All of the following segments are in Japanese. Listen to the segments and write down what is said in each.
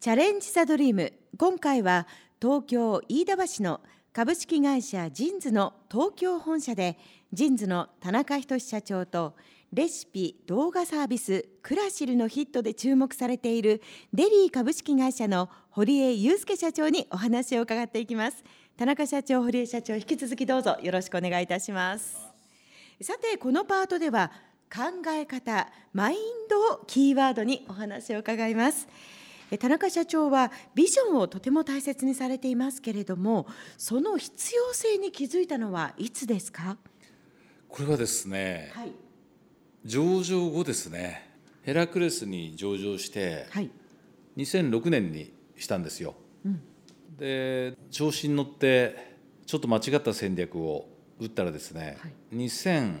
チャレンジザドリーム、今回は東京飯田橋の株式会社ジンズの東京本社でジンズの田中仁社長とレシピ動画サービスクラシルのヒットで注目されているデリー株式会社の堀江雄介社長にお話を伺っていきます。田中社長、堀江社長、引き続きどうぞよろしくお願いいたします。さて、このパートでは考え方、マインドをキーワードにお話を伺います。田中社長はビジョンをとても大切にされていますけれども、その必要性に気づいたのはいつですか？これはですね、はい、上場後ですね、ヘラクレスに上場して、はい、2006年にしたんですよ、うん、で調子に乗ってちょっと間違った戦略を打ったらですね、はい、2007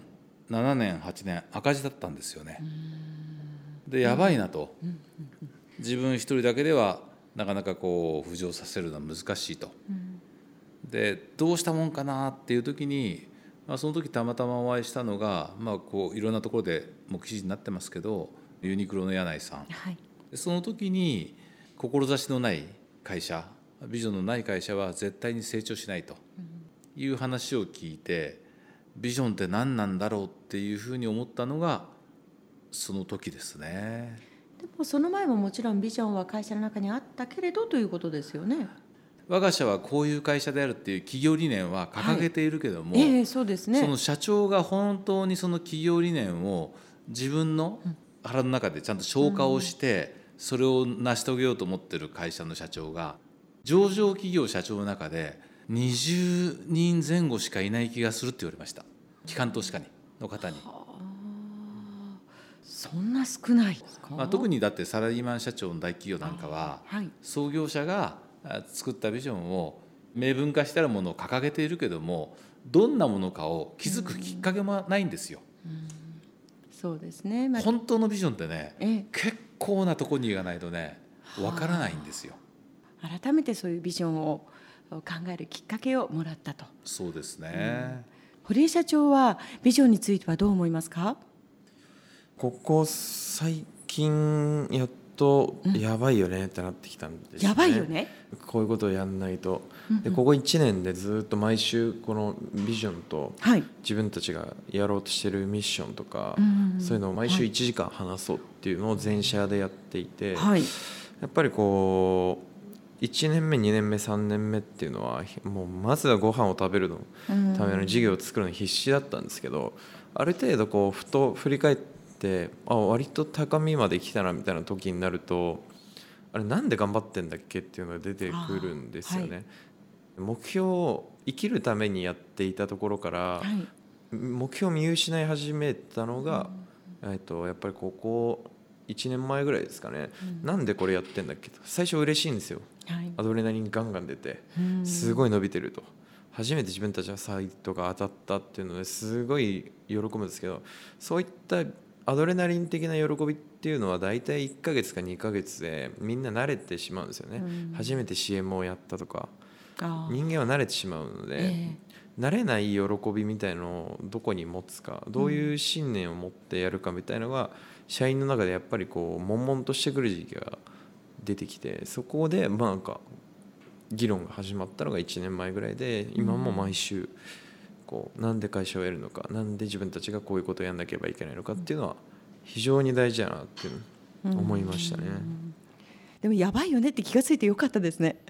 年8年赤字だったんですよね。でやばいなと、うんうんうん、自分一人だけではなかなかこう浮上させるのは難しいと、うん、でどうしたもんかなっていう時に、その時たまたまお会いしたのが、こういろんなところでもう記事になってますけど、ユニクロの柳井さん、はい、その時に志のない会社、ビジョンのない会社は絶対に成長しないという話を聞いて、ビジョンって何なんだろうっていうふうに思ったのがその時ですね。でもその前ももちろんビジョンは会社の中にあったけれどということですよね。我が社はこういう会社であるっていう企業理念は掲げているけども、はい、そうですね、その社長が本当にその企業理念を自分の腹の中でちゃんと消化をして、うん、それを成し遂げようと思っている会社の社長が、上場企業社長の中で20人前後しかいない気がするって言われました。機関投資家の方に。そんな少ないですか？特にだってサラリーマン社長の大企業なんかは、はい、創業者が作ったビジョンを明文化したものを掲げているけども、どんなものかを気づくきっかけもないんですよ。そうですね、本当のビジョンってね、結構なとこに行かないとね、わからないんですよ。改めてそういうビジョンを考えるきっかけをもらったと。そうですね、堀江社長はビジョンについてはどう思いますか？ここ最近やっとやばいよねってなってきたんですね。やばいよね、こういうことをやんないと、うんうん、でここ1年でずっと毎週このビジョンと自分たちがやろうとしてるミッションとか、はい、そういうのを毎週1時間話そうっていうのを全社でやっていて、はい、やっぱりこう1年目2年目3年目っていうのはもうまずはご飯を食べるのための事業を作るの必死だったんですけど、ある程度こうふと振り返って、割と高みまで来たなみたいな時になると、あれなんで頑張ってんだっけっていうのが出てくるんですよね、はい、目標を生きるためにやっていたところから、はい、目標を見失い始めたのが、やっぱりここ1年前ぐらいですかね、うん、なんでこれやってんだっけと。最初嬉しいんですよ、はい、アドレナリンガンガン出てすごい伸びてると、初めて自分たちのサイトが当たったっていうのですごい喜ぶんですけど、そういったアドレナリン的な喜びっていうのはだいたい1ヶ月か2ヶ月でみんな慣れてしまうんですよね、うん、初めて CM をやったとか人間は慣れてしまうので、慣れない喜びみたいのをどこに持つか、どういう信念を持ってやるかみたいのが社員の中でやっぱりこう悶々としてくる時期が出てきて、そこでなんか議論が始まったのが1年前ぐらいで、今も毎週、なんで会社をやるのか、なんで自分たちがこういうことをやんなければいけないのかっていうのは非常に大事だなって思いましたね、うん、でもやばいよねって気がついてよかったですね。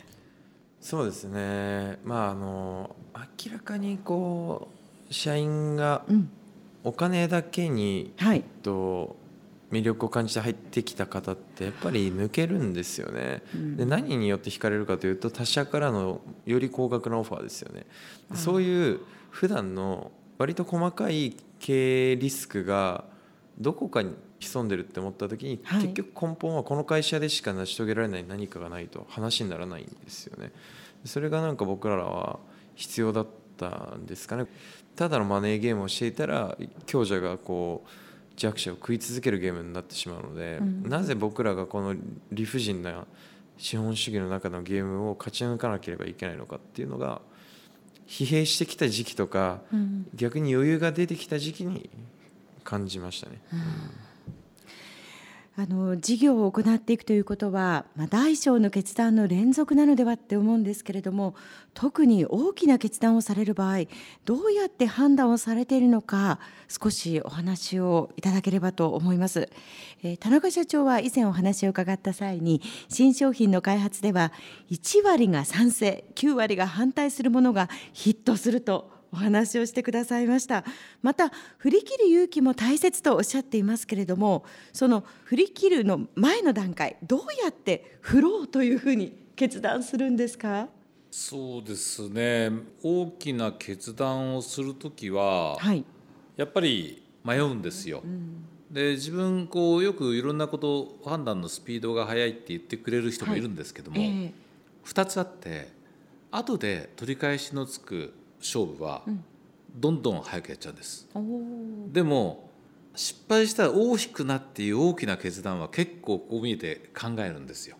そうですね、明らかにこう社員がお金だけに、魅力を感じて入ってきた方ってやっぱり抜けるんですよね、うん、で何によって惹かれるかというと、他社からのより高額なオファーですよね。そういう普段の割と細かい経営リスクがどこかに潜んでるって思った時に、はい、結局根本はこの会社でしか成し遂げられない何かがないと話にならないんですよね。それがなんか僕らは必要だったんですかね。ただのマネーゲームをしていたら強者がこう弱者を食い続けるゲームになってしまうので、うん、なぜ僕らがこの理不尽な資本主義の中のゲームを勝ち抜かなければいけないのかっていうのが疲弊してきた時期とか、うん、逆に余裕が出てきた時期に感じましたね、うん、事業を行っていくということは、大小の決断の連続なのではって思うんですけれども、特に大きな決断をされる場合、どうやって判断をされているのか、少しお話をいただければと思います。田中社長は以前お話を伺った際に、新商品の開発では1割が賛成、9割が反対するものがヒットするとお話をしてくださいました。また、振り切る勇気も大切とおっしゃっていますけれども、その振り切るの前の段階、どうやって振ろうというふうに決断するんですか？そうですね、大きな決断をするときは、やっぱり迷うんですよ。で、自分よくいろんなこと判断のスピードが速いって言ってくれる人もいるんですけども、2つあって、後で取り返しのつく勝負はどんどん早くやっちゃうんです、でも失敗したら大きくなっていう大きな決断は結構こう見えて考えるんですよ。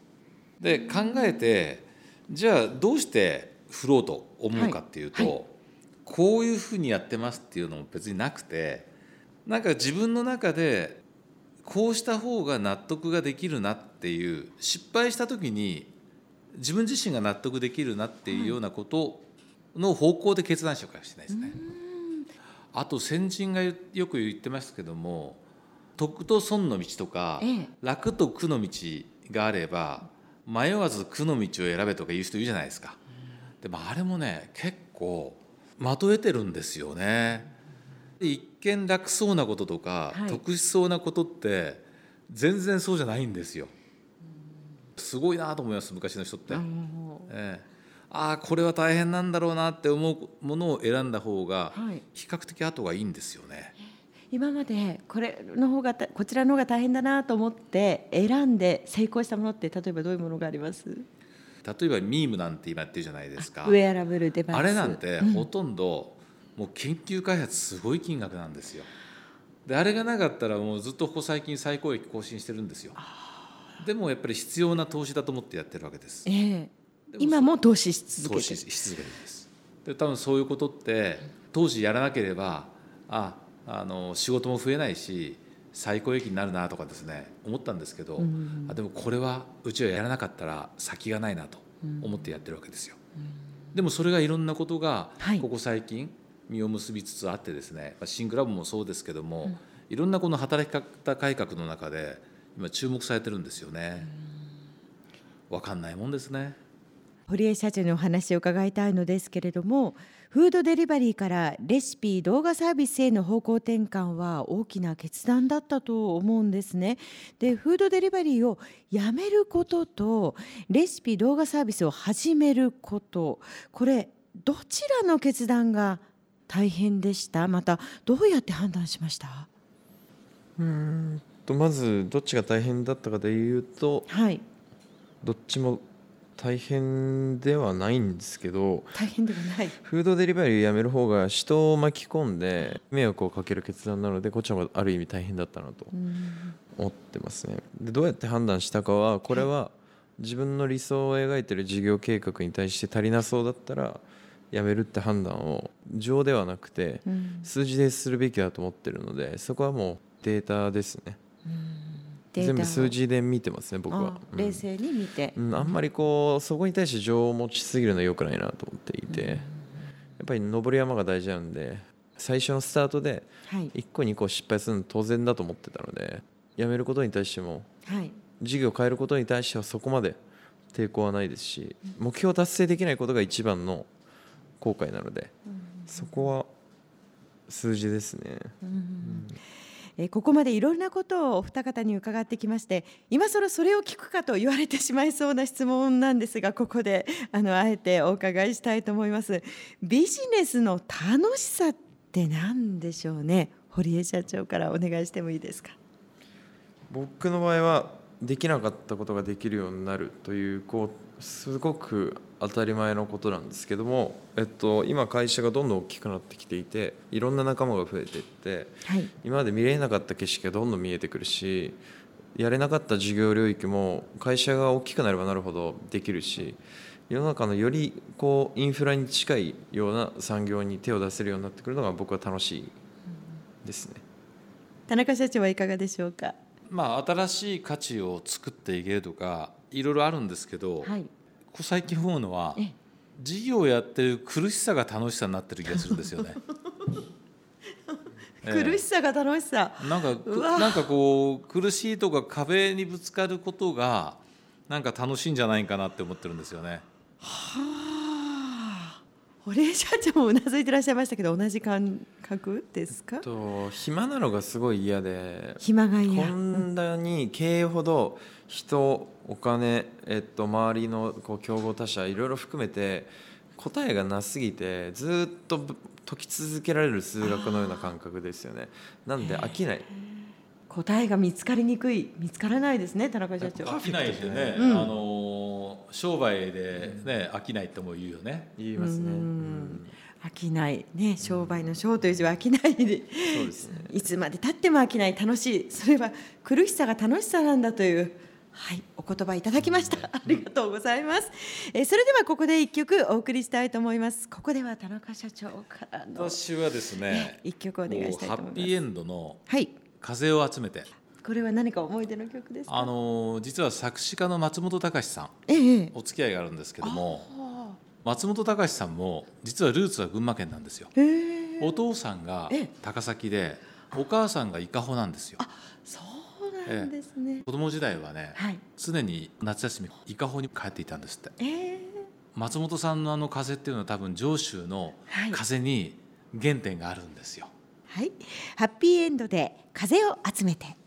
で、考えて、じゃあどうして振ろうと思うかっていうと、こういうふうにやってますっていうのも別になくて、なんか自分の中でこうした方が納得ができるなっていう、失敗した時に自分自身が納得できるなっていうようなことをの方向で決断しようかしてないですね。あと、先人がよく言ってますけども、得と損の道とか、楽と苦の道があれば迷わず苦の道を選べとか言う人いるじゃないですか。でもあれもね、結構まとえてるんですよね。一見楽そうなこととか、得しそうなことって全然そうじゃないんですよ。すごいなと思います、昔の人って。これは大変なんだろうなって思うものを選んだ方が比較的後がいいんですよね、今までこちらの方が大変だなと思って選んで成功したものって、例えばどういうものがあります？例えばミームなんて今やってるじゃないですか。ウェアラブルデバイス、あれなんてほとんどもう研究開発すごい金額なんですよ。で、あれがなかったらもうずっとここ最近最高益更新してるんですよ。でもやっぱり必要な投資だと思ってやってるわけです。今も投資し続けてるんです。で、多分そういうことって当時やらなければ仕事も増えないし最高益になるなとかですね、思ったんですけど、でもこれはうちはやらなかったら先がないなと思ってやってるわけですよ。でもそれがいろんなことがここ最近実を結びつつあってですね、シンクラブもそうですけども、いろんなこの働き方改革の中で今注目されてるんですよね。分かんないもんですね。堀江社長にお話を伺いたいのですけれども、フードデリバリーからレシピ動画サービスへの方向転換は大きな決断だったと思うんですね。で、フードデリバリーをやめることとレシピ動画サービスを始めること、これどちらの決断が大変でした？またどうやって判断しました？まずどっちが大変だったかでいうと、どっちも大変ではないんですけど、フードデリバリーやめる方が人を巻き込んで迷惑をかける決断なので、こっちの方がある意味大変だったなと思ってますね。で、どうやって判断したかは、これは自分の理想を描いている事業計画に対して足りなそうだったらやめるって判断を情ではなくて数字でするべきだと思ってるので、そこはもうデータですね。全部数字で見てますね、僕は。冷静に見て、あんまりそこに対して情を持ちすぎるのは良くないなと思っていて、やっぱり登り山が大事なんで、最初のスタートで1個2個失敗するの当然だと思ってたので、やめることに対しても、事業を変えることに対してはそこまで抵抗はないですし、目標を達成できないことが一番の後悔なので、そこは数字ですね。ここまでいろんなことをお二方に伺ってきまして、今更それを聞くかと言われてしまいそうな質問なんですが、ここであえてお伺いしたいと思います。ビジネスの楽しさって何でしょうね？堀江社長からお願いしてもいいですか？僕の場合はできなかったことができるようになるという、すごく当たり前のことなんですけども、今会社がどんどん大きくなってきていて、いろんな仲間が増えていって、今まで見れなかった景色がどんどん見えてくるし、やれなかった事業領域も会社が大きくなればなるほどできるし、世の中のよりインフラに近いような産業に手を出せるようになってくるのが僕は楽しいですね。田中社長はいかがでしょうか？新しい価値を作っていけるとかいろいろあるんですけど、はい、ここ最近思うのは事業をやってる苦しさが楽しさになってる気がするんですよね苦しさが楽しさ、なんかこう苦しいとか壁にぶつかることがなんか楽しいんじゃないかなって思ってるんですよね。はあ、堀江社長もうなずいてらっしゃいましたけど、同じ感覚ですか？暇なのがすごい嫌で、暇が嫌、こんなに経営ほど人、お金、周りのこう競合他社いろいろ含めて答えがなすぎてずっと解き続けられる数学のような感覚ですよね。なんで飽きない、答えが見つかりにくい、見つからないですね、田中社長。飽きないでね、商売で、ね、飽きないっても言うよね、言いますね、飽きない、ね、商売の商という字は飽きないで、そうですね、いつまで経っても飽きない、楽しい、それは苦しさが楽しさなんだという、はい、お言葉いただきました、ありがとうございます、それではここで一曲お送りしたいと思います。ここでは田中社長からの、私はですね、一曲お願いしたいと思います。ハッピーエンドの風を集めて、はい、これは何か思い出の曲ですか？実は作詞家の松本隆さん、お付き合いがあるんですけども、松本隆さんも実はルーツは群馬県なんですよ。お父さんが高崎で、お母さんが伊香保なんですよ。あ、そうなんですね。子供時代はね、はい、常に夏休み伊香保に帰っていたんですって、松本さんのあの風っていうのは多分上州の風に原点があるんですよ。はい、ハッピーエンドで風を集めて。